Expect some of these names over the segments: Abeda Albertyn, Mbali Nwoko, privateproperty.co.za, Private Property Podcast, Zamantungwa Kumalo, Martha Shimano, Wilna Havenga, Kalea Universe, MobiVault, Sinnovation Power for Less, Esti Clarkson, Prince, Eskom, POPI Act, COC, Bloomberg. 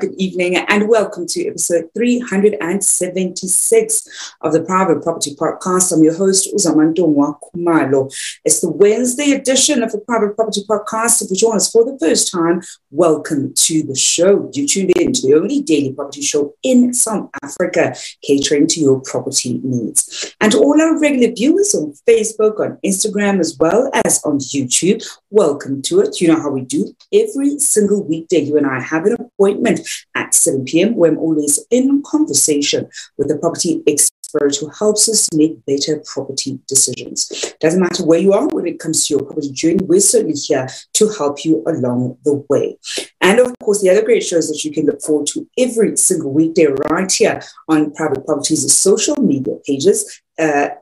Good evening and welcome to episode 376 of the Private Property Podcast. I'm your host, Zamantungwa Kumalo. It's the Wednesday edition of the Private Property Podcast. If you join us for the first time, welcome to the show. You tuned in to the only daily property show in South Africa, catering to your property needs. And to all our regular viewers on Facebook, on Instagram, as well as on YouTube, welcome to it. You know how we do. Every single weekday, you and I have an appointment at 7 p.m. where I'm always in conversation with a property expert who helps us make better property decisions. Doesn't matter where you are when it comes to your property journey, we're certainly here to help you along the way. And of course, the other great shows that you can look forward to every single weekday right here on Private Property's social media pages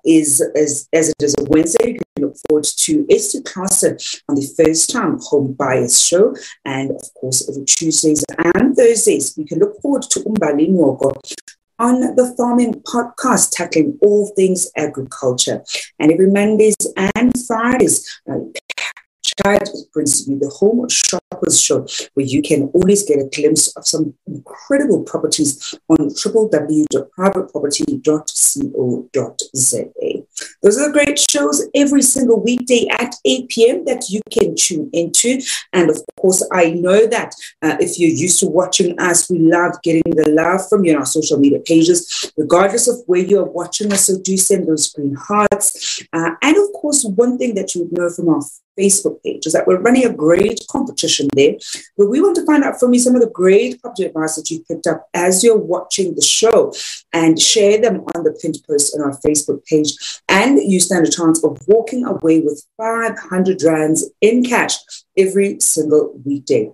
is, as it is a Wednesday, you can look forward to Esti Clarkson on the First Time Home Buyers Show. And of course, every Tuesdays and Thursdays, you can look forward to Mbali Nwoko on the Farming Podcast, tackling all things agriculture. And every Mondays and Fridays, Prince to be the Home Shoppers Show, where you can always get a glimpse of some incredible properties on www.privateproperty.co.za. Those are the great shows every single weekday at 8 p.m. that you can tune into. And of course, I know that if you're used to watching us, we love getting the love from you on our social media pages, regardless of where you are watching us. So do send those green hearts. And of course, one thing that you would know from our Facebook page is that we're running a great competition there, where we want to find out from you some of the great property advice that you picked up as you're watching the show and share them on the pinned post on our Facebook page. And you stand a chance of walking away with 500 rands in cash every single weekday.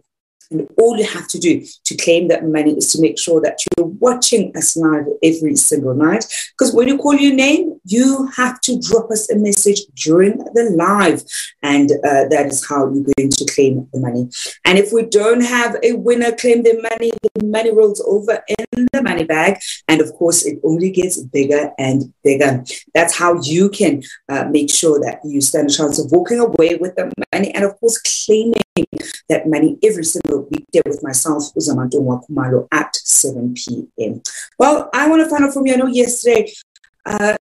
And all you have to do to claim that money is to make sure that you're watching us live every single night. Because when you call your name, you have to drop us a message during the live. And that is how you're going to claim the money. And if we don't have a winner claim their money, the money rolls over in the money bag. And of course, it only gets bigger and bigger. That's how you can make sure that you stand a chance of walking away with the money and, of course, claiming that money every single weekday with myself, Zamantungwa Kumalo, at 7 p.m. Well, I want to find out from you. I know yesterday, our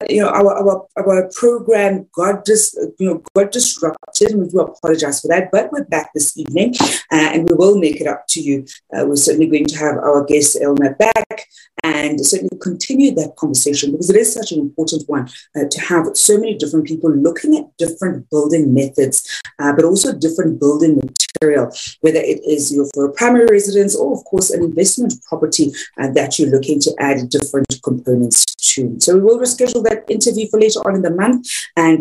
program got disrupted, and we do apologize for that. But we're back this evening, and we will make it up to you. We're certainly going to have our guest Elna back, and certainly continue that conversation, because it is such an important one to have so many different people looking at different building methods, but also different building material, whether it is for a primary residence or, of course, an investment property that you're looking to add different components to. So we will reschedule that interview for later on in the month, and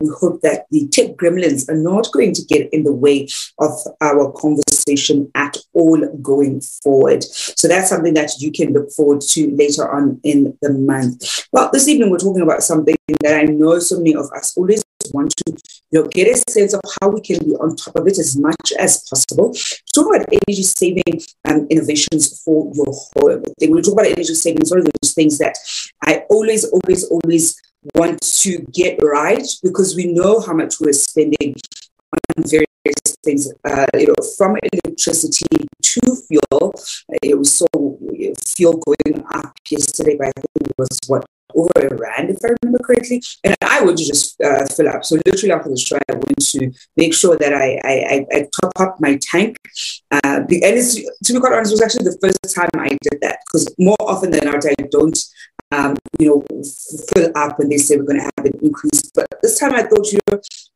we hope that the tech gremlins are not going to get in the way of our conversation at all going forward. So that's something that you can look forward to later on in the month. Well, this evening we're talking about something that I know so many of us always want to get a sense of how we can be on top of it as much as possible. Talk about energy saving innovations for your home. When we talk about energy savings, one of those things that I always want to get right, because we know how much we're spending on various things, from electricity to fuel. We saw fuel going up yesterday by, I think it was over $1, if I remember correctly. And I would just fill up. So literally after the show, I went to make sure that I top up my tank. To be quite honest, it was actually the first time I did that, because more often than not, I don't fill up when they say we're going to have an increase. But this time I thought,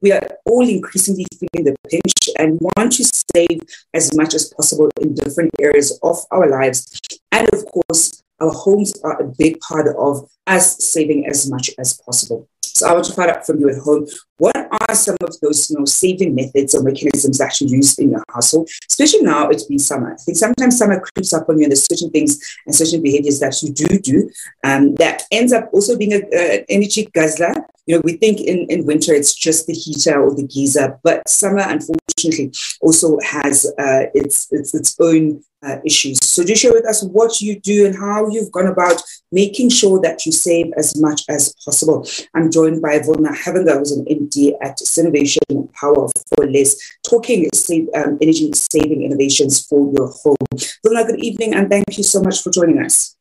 we are all increasingly feeling the pinch and want to save as much as possible in different areas of our lives. And of course, our homes are a big part of us saving as much as possible. So I want to find out from you at home, what are some of those saving methods or mechanisms that you use in your household, especially now it's been summer. I think sometimes summer creeps up on you, and there's certain things and certain behaviors that you do that ends up also being an energy guzzler. We think in winter it's just the heater or the geyser, but summer unfortunately also has its own issues. So do share with us what you do and how you've gone about making sure that you save as much as possible. I'm joined by Wilna Havenga, who's an MD at Sinnovation Power for Less, talking energy saving innovations for your home. Wilna, good evening, and thank you so much for joining us.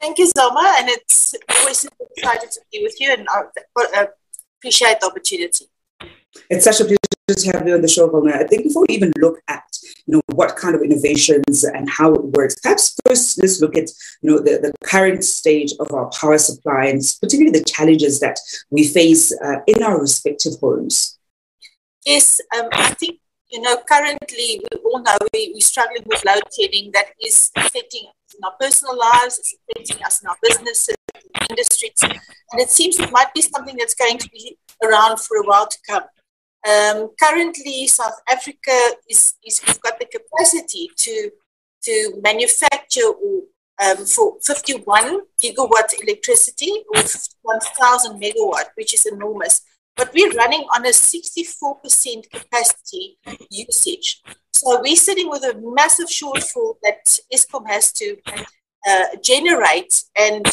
Thank you, Zoma, and it's always exciting to be with you, and I appreciate the opportunity. It's such a pleasure to have you on the show, Wilna. I think before we even look at what kind of innovations and how it works, perhaps first let's look at the current stage of our power supply, and particularly the challenges that we face in our respective homes. Yes, I think currently we all know we're struggling with load shedding that is affecting us in our personal lives, it's affecting us in our businesses, industries, and it seems it might be something that's going to be around for a while to come. Currently, South Africa we've got the capacity to manufacture for 51 gigawatt electricity, or 1,000 megawatt, which is enormous. But we're running on a 64% capacity usage. So we're sitting with a massive shortfall that Eskom has to generate. And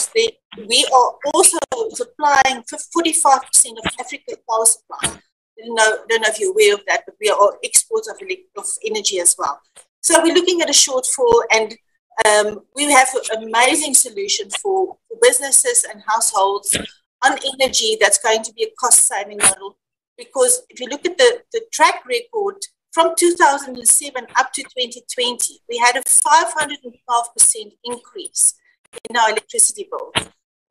we are also supplying 45% of Africa's power supply. I don't know if you're aware of that, but we are all exports of energy as well. So we're looking at a shortfall, and we have an amazing solution for businesses and households on energy that's going to be a cost-saving model, because if you look at the track record from 2007 up to 2020, we had a 512% increase in our electricity bill.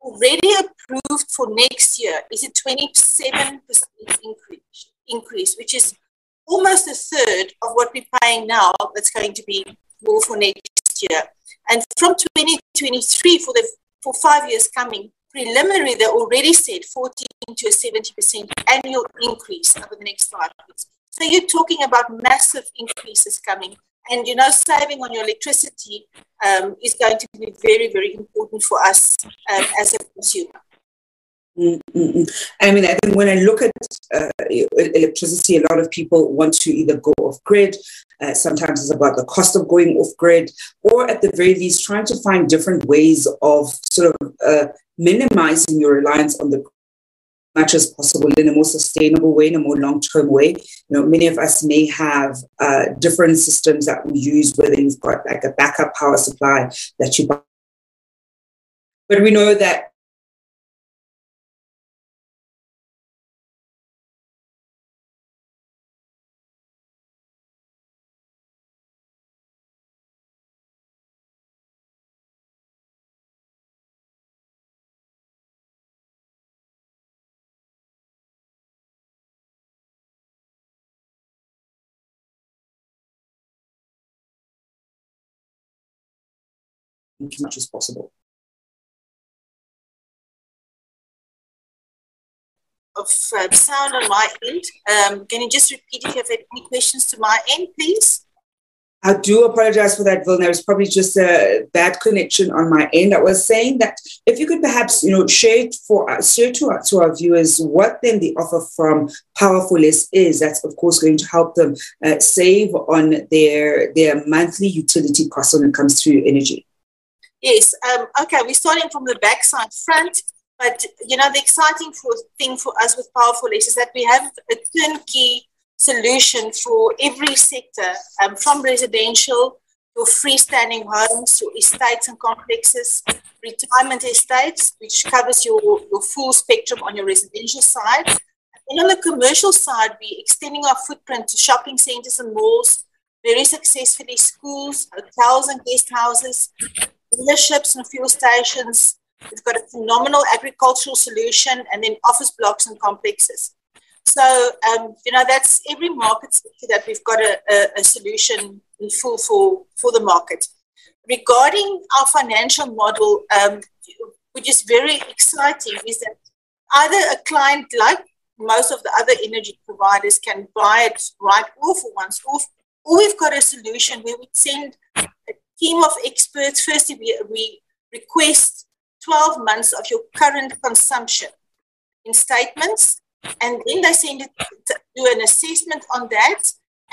Already approved for next year is a 27% increase, which is almost a third of what we're paying now, that's going to be more for next year. And from 2023, for 5 years coming, preliminary, they already said 14 to a 70% annual increase over the next 5 years. So you're talking about massive increases coming. And, saving on your electricity is going to be very, very important for us as a consumer. Mm-hmm. I think when I look at electricity, a lot of people want to either go off grid. Sometimes it's about the cost of going off grid, or at the very least, trying to find different ways of sort of minimizing your reliance on the grid as much as possible, in a more sustainable way, in a more long-term way. Many of us may have different systems that we use, whether you've got like a backup power supply that you buy. But we know that as much as possible of sound on my end. Can you just repeat if you have any questions to my end, please? I do apologize for that, Wilna. It's probably just a bad connection on my end. I was saying that if you could perhaps, share to our viewers what then the offer from Power for Less is. That's of course going to help them save on their monthly utility costs when it comes to energy. Yes, okay, we're starting from the backside front. But, you know, the exciting thing for us with Power for Less is that we have a turnkey solution for every sector, from residential to freestanding homes to estates and complexes, retirement estates, which covers your full spectrum on your residential side. And on the commercial side, we're extending our footprint to shopping centers and malls, very successfully schools, hotels and guest houses, dealerships and fuel stations. We've got a phenomenal agricultural solution, and then office blocks and complexes. So, you know, that's every market sector that we've got a solution in full for the market. Regarding our financial model, which is very exciting, is that either a client, like most of the other energy providers, can buy it right off or once off, or we've got a solution where we send a team of experts. Firstly, we request 12 months of your current consumption in statements, and then they send it to do an assessment on that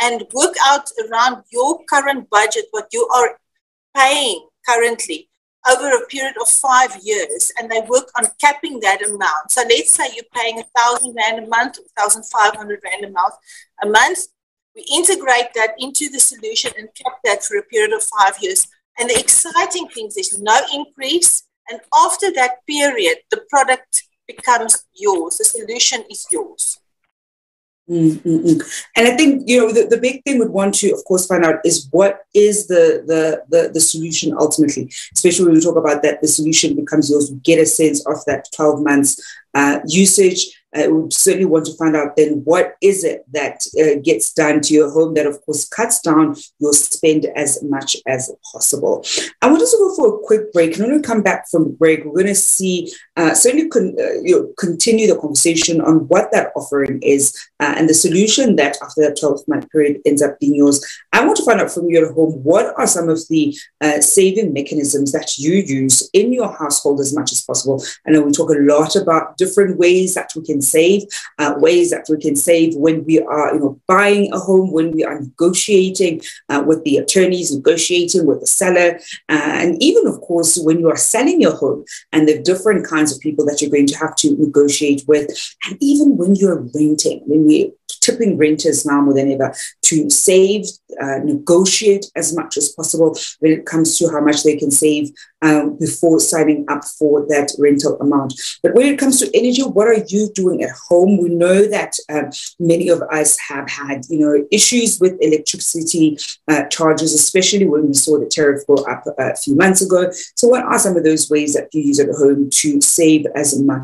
and work out around your current budget what you are paying currently over a period of 5 years, and they work on capping that amount. So let's say you're paying R1,000 a month or R1,500 a month. We integrate that into the solution and cap that for a period of 5 years. And the exciting thing is there's no increase. And after that period, the product becomes yours. The solution is yours. And I think, you know, the big thing we'd want to, of course, find out is what is the solution ultimately, especially when we talk about that the solution becomes yours. We get a sense of that 12 months usage. We certainly want to find out then what is it that gets done to your home that, of course, cuts down your spend as much as possible. I want us to go for a quick break. And when we come back from the break, we're going to see, certainly continue the conversation on what that offering is and the solution that after that 12-month period ends up being yours. I want to find out from you at home, what are some of the saving mechanisms that you use in your household as much as possible? I know we talk a lot about different ways that we can save, ways that we can save when we are, you know, buying a home, when we are negotiating with the attorneys, negotiating with the seller, and even, of course, when you are selling your home and the different kinds of people that you're going to have to negotiate with, and even when you're renting, when we're tipping renters now more than ever to save, negotiate as much as possible when it comes to how much they can save before signing up for that rental amount. But when it comes to energy, what are you doing at home? We know that many of us have had, you know, issues with electricity charges, especially when we saw the tariff go up a few months ago. So what are some of those ways that you use at home to save as much?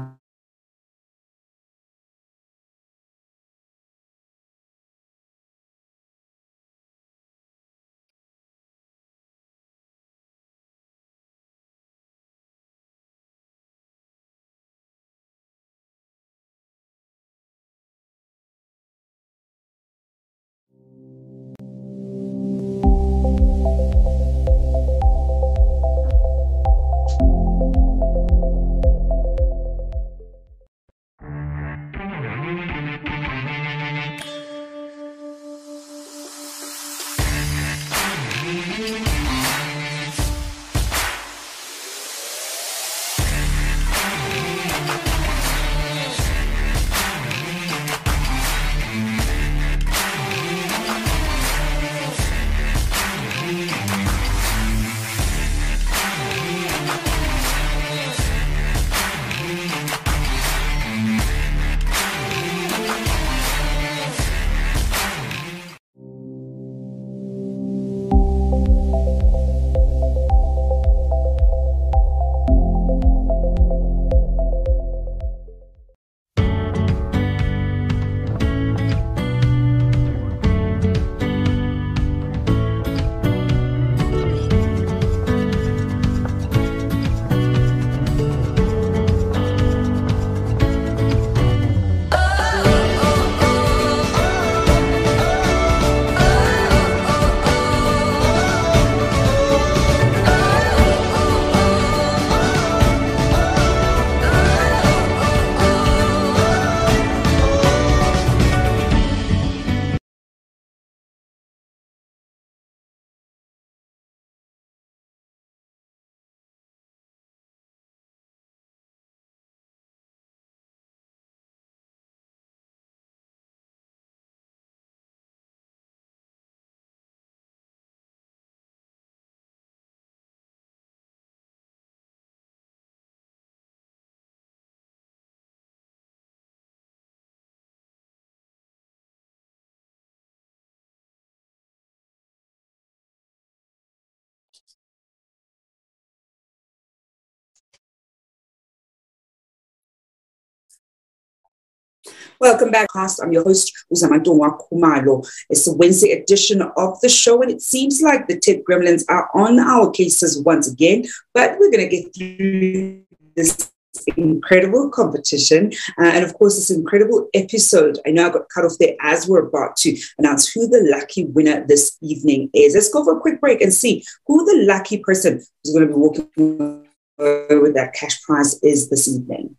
Welcome back, cast. I'm your host, Zamantungwa Kumalo. It's the Wednesday edition of the show, and it seems like the tech gremlins are on our cases once again, but we're going to get through this incredible competition and of course this incredible episode. I know I got cut off there as we're about to announce who the lucky winner this evening is. Let's go for a quick break and see who the lucky person who's going to be walking with that cash prize is this evening.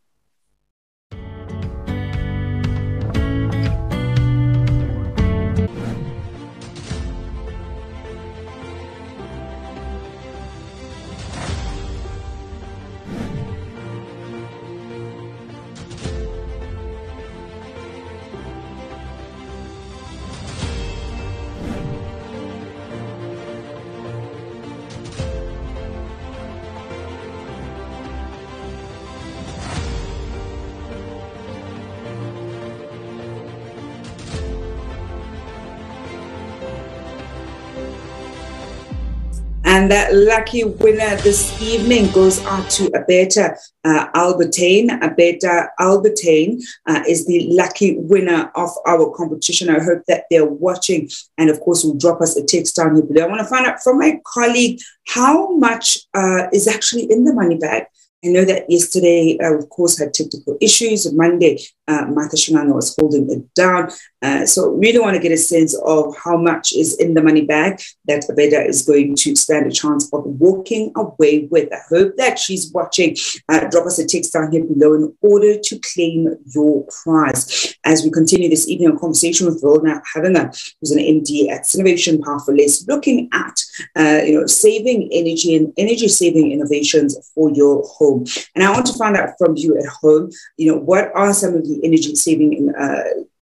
And that lucky winner this evening goes out to Abeda Albertyn. Abeda Albertyn is the lucky winner of our competition. I hope that they're watching and, of course, will drop us a text down here below. I want to find out from my colleague how much is actually in the money bag. I know that yesterday, of course, had technical issues. On Monday, Martha Shimano was holding it down. So really want to get a sense of how much is in the money bag that Abeda is going to stand a chance of walking away with. I hope that she's watching. Drop us a text down here below in order to claim your prize. As we continue this evening, a conversation with Wilna Havenga, who's an MD at Sinnovation Power for Less, looking at saving energy and energy-saving innovations for your home. And I want to find out from you at home, what are some of the energy-saving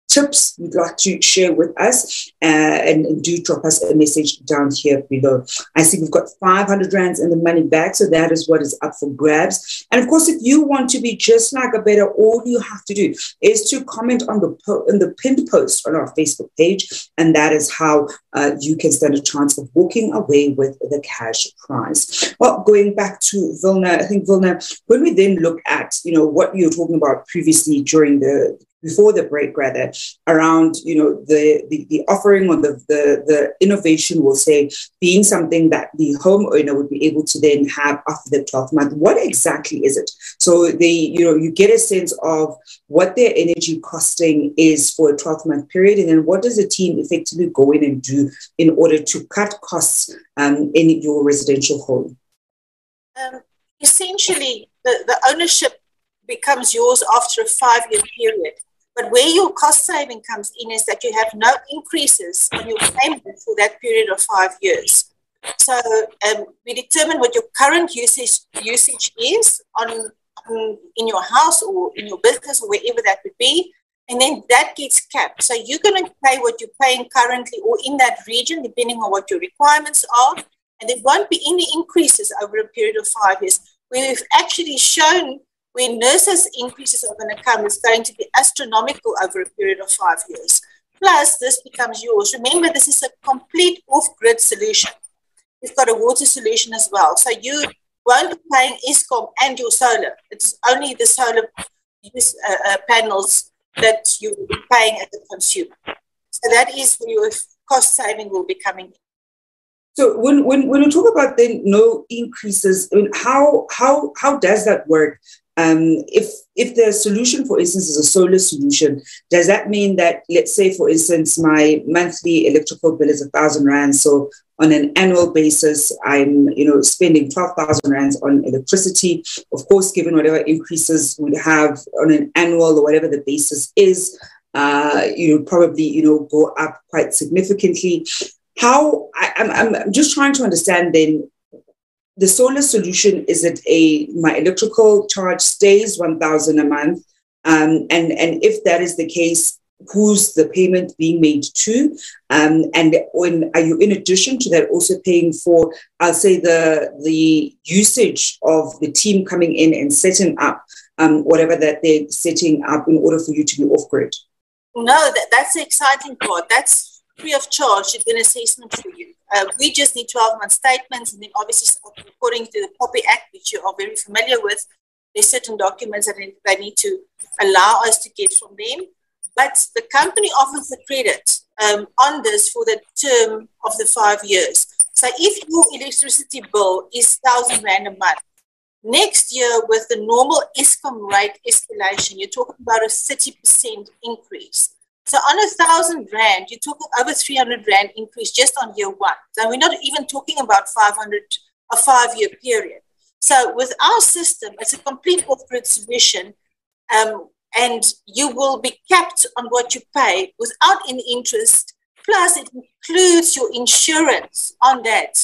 tips you'd like to share with us, and do drop us a message down here below. I see we've got 500 rands in the money bag, so that is what is up for grabs. And of course, if you want to be just like Abeda, all you have to do is to comment on the pinned post on our Facebook page, and that is how you can stand a chance of walking away with the cash prize. Well, going back to Wilna, I think, Wilna, when we then look at what you were talking about previously during the before the break, rather, around the offering or the innovation, we'll say, being something that the homeowner would be able to then have after the 12th month. What exactly is it? So they, you get a sense of what their energy costing is for a 12-month period, and then what does the team effectively go in and do in order to cut costs in your residential home? Essentially, the ownership becomes yours after a 5-year period. But where your cost saving comes in is that you have no increases on your payment for that period of 5 years. So we determine what your current usage is in your house or in your business or wherever that would be, and then that gets capped. So you're going to pay what you're paying currently or in that region, depending on what your requirements are, and there won't be any increases over a period of 5 years. We've actually shown where nurses' increases are going to come, is going to be astronomical over a period of 5 years. Plus, this becomes yours. Remember, this is a complete off-grid solution. You've got a water solution as well. So you won't be paying ESCOM and your solar. It's only the solar panels that you're paying as a consumer. So that is where your cost saving will be coming in. So when we talk about then no increases, I mean, how does that work? If the solution, for instance, is a solar solution, does that mean that, let's say, for instance, my monthly electrical bill is 1,000 rand, so on an annual basis, I'm spending 12,000 rands on electricity. Of course, given whatever increases we'd have on an annual or whatever the basis is, probably go up quite significantly. How I'm just trying to understand then. The solar solution, is it my electrical charge stays 1,000 a month? And if that is the case, who's the payment being made to? Are you, in addition to that, also paying for, I'll say, the usage of the team coming in and setting up whatever that they're setting up in order for you to be off-grid? No, that's the exciting part. That's free of charge. It's an assessment for you. We just need 12-month statements, and then obviously, according to the POPI Act, which you are very familiar with, there's certain documents that they need to allow us to get from them. But the company offers the credit on this for the term of the 5 years. So if your electricity bill is 1,000 rand a month, next year with the normal Eskom rate escalation, you're talking about a 30% increase. So on 1,000 rand, you're talking over 300 rand increase just on year one. Now we're not even talking about 500, a 5 year period. So with our system, it's a complete off-grid solution, and you will be capped on what you pay without any interest. Plus, it includes your insurance on that.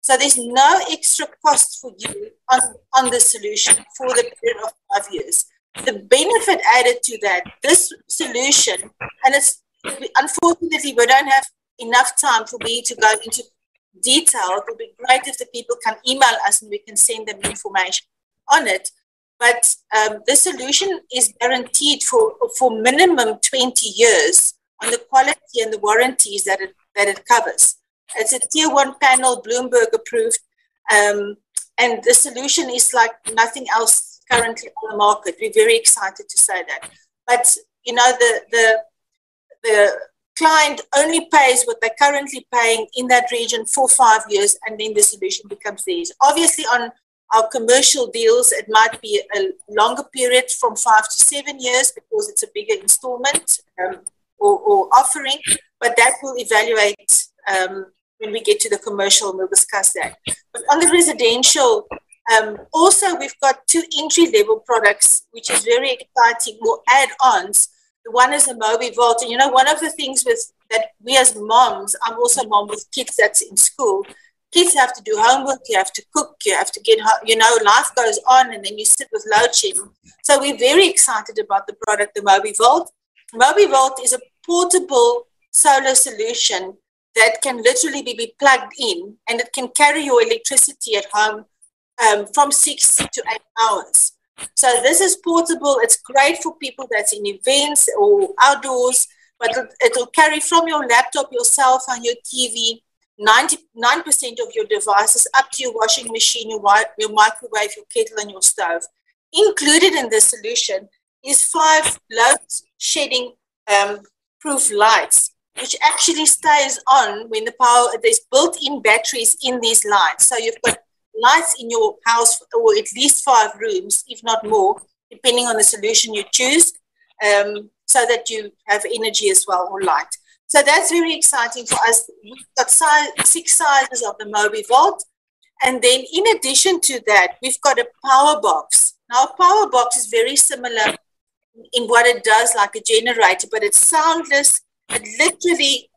So there's no extra cost for you on the solution for the period of 5 years. The benefit added to that, this solution, and it's unfortunately we don't have enough time for me to go into detail. It would be great if the people can email us and we can send them information on it. But the solution is guaranteed for minimum 20 years on the quality and the warranties that it covers. It's a tier one panel, Bloomberg approved, and the solution is like nothing else currently on the market. We're very excited to say that. But you know, the client only pays what they're currently paying in that region for 5 years, and then the solution becomes theirs. Obviously, on our commercial deals, it might be a longer period from 5 to 7 years because it's a bigger installment or offering, but that will evaluate when we get to the commercial, and we'll discuss that. But on the residential, also we've got two entry-level products, which is very exciting, more add-ons. The one is a MobiVault, and you know, one of the things with that we as moms, I'm also a mom with kids that's in school, kids have to do homework, you have to cook, you have to get, you know, life goes on, and then you sit with load shedding. So we're very excited about the product, the MobiVault. MobiVault is a portable solar solution that can literally be plugged in, and it can carry your electricity at home from 6 to 8 hours. So this is portable. It's great for people that's in events or outdoors, but it'll carry from your laptop, your cell phone, your TV, 99% of your devices up to your washing machine, your microwave, your kettle, and your stove. Included in this solution is 5 load shedding proof lights, which actually stays on when the power, there's built-in batteries in these lights. So you've got lights in your house, or at least 5 rooms, if not more, depending on the solution you choose, so that you have energy as well, or light. So that's very exciting for us. We've got 6 sizes of the MobiVault. And then in addition to that, we've got a power box. Now, a power box is very similar in what it does, like a generator, but it's soundless. It literally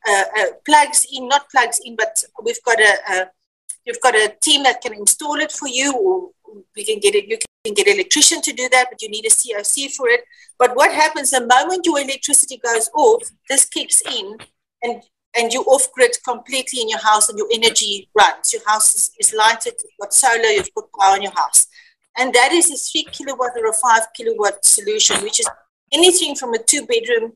plugs in, not plugs in, but we've got you've got a team that can install it for you, or we can get it. You can get an electrician to do that, but you need a COC for it. But what happens the moment your electricity goes off? This kicks in, and you're off grid completely in your house, and your energy runs. Your house is lighted. You've got solar. You've got power in your house, and that is a 3 kilowatt or a 5 kilowatt solution, which is anything from a 2-bedroom.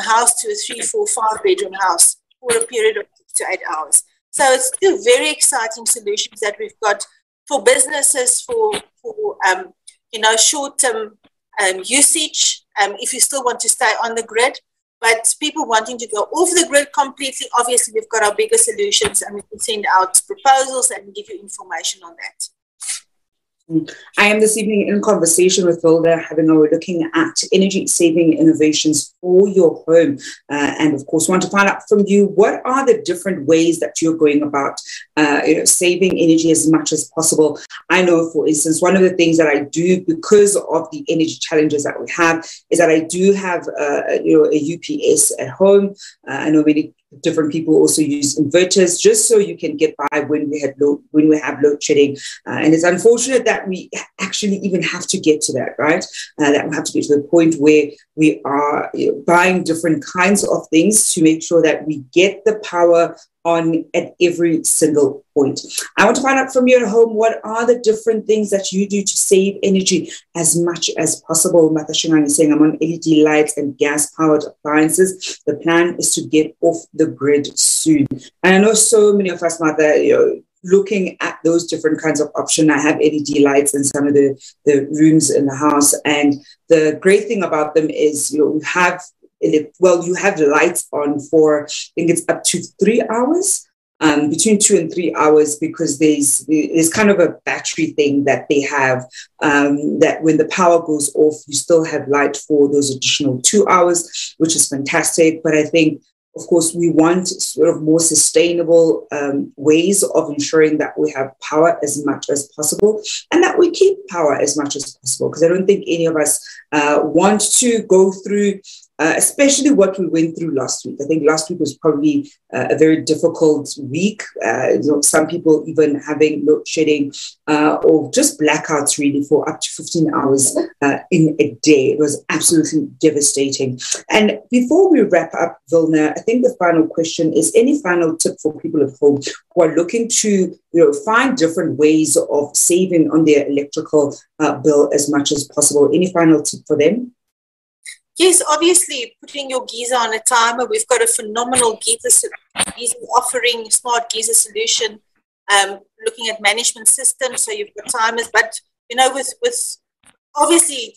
House to a 3, 4, 5 bedroom house for a period of 6 to 8 hours. So it's two very exciting solutions that we've got for businesses, for you know, short-term usage, if you still want to stay on the grid, but people wanting to go off the grid completely, obviously we've got our bigger solutions, and we can send out proposals and give you information on that. I am this evening in conversation with Wilna Havenga. We're looking at energy saving innovations for your home, and of course want to find out from you, what are the different ways that you're going about saving energy as much as possible. I know, for instance, one of the things that I do because of the energy challenges that we have is that I do have a UPS at home. I know many different people also use inverters just so you can get by when we have load shedding, and it's unfortunate that we actually even have to get to that, right? That we have to get to the point where we are buying different kinds of things to make sure that we get the power on at every single point. I want to find out from you at home, what are the different things that you do to save energy as much as possible? Martha Shimano is saying, I'm on LED lights and gas-powered appliances. The plan is to get off the grid soon. And I know so many of us, Martha, looking at those different kinds of options. I have LED lights in some of the rooms in the house. And the great thing about them is, you know, we have you have the lights on for, I think it's up to 3 hours, between 2 and 3 hours, because there's kind of a battery thing that they have, that when the power goes off, you still have light for those additional 2 hours, which is fantastic. But I think, of course, we want sort of more sustainable ways of ensuring that we have power as much as possible and that we keep power as much as possible, because I don't think any of us want to go through, especially what we went through last week. I think last week was probably a very difficult week. Some people even having load shedding or just blackouts really for up to 15 hours in a day. It was absolutely devastating. And before we wrap up, Wilna, I think the final question is, any final tip for people at home who are looking to find different ways of saving on their electrical bill as much as possible? Any final tip for them? Yes, obviously, putting your geyser on a timer. We've got a phenomenal geyser offering, smart geyser solution, looking at management systems. So you've got timers, but, with obviously,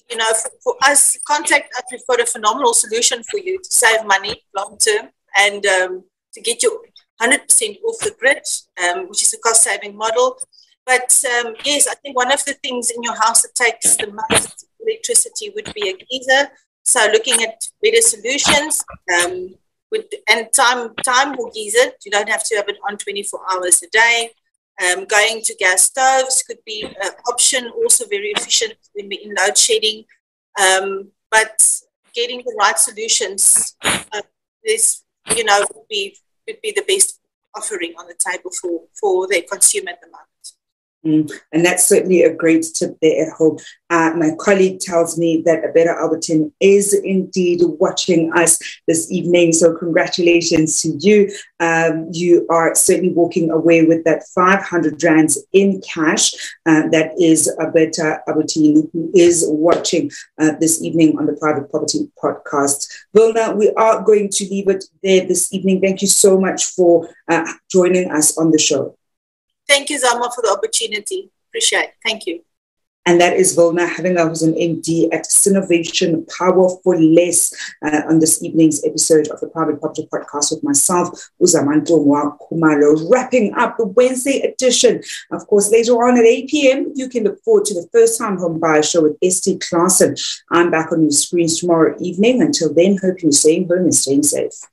for us, contact us. We've got a phenomenal solution for you to save money long term and to get you 100% off the grid, which is a cost-saving model. But, yes, I think one of the things in your house that takes the most electricity would be a geyser. So looking at better solutions time will geyser. You don't have to have it on 24 hours a day. Going to gas stoves could be an option, also very efficient when we're in load shedding. But getting the right solutions, would be the best offering on the table for the consumer at the moment. And that's certainly a great tip there at home. My colleague tells me that Abeda Albertyn is indeed watching us this evening. So congratulations to you. You are certainly walking away with that 500 rands in cash. That is Abeda Albertyn, who is watching this evening on the Private Property Podcast. Wilna, we are going to leave it there this evening. Thank you so much for joining us on the show. Thank you, Zama, for the opportunity. Appreciate it. Thank you. And that is Wilna Havenga, who's an MD at Sinnovation Power for Less, on this evening's episode of the Private Property Podcast with myself, Zamantungwa Kumalo, wrapping up the Wednesday edition. Of course, later on at 8 p.m., you can look forward to the First Time Home Buyer Show with Esti Clarkson. I'm back on your screens tomorrow evening. Until then, hope you're staying home and staying safe.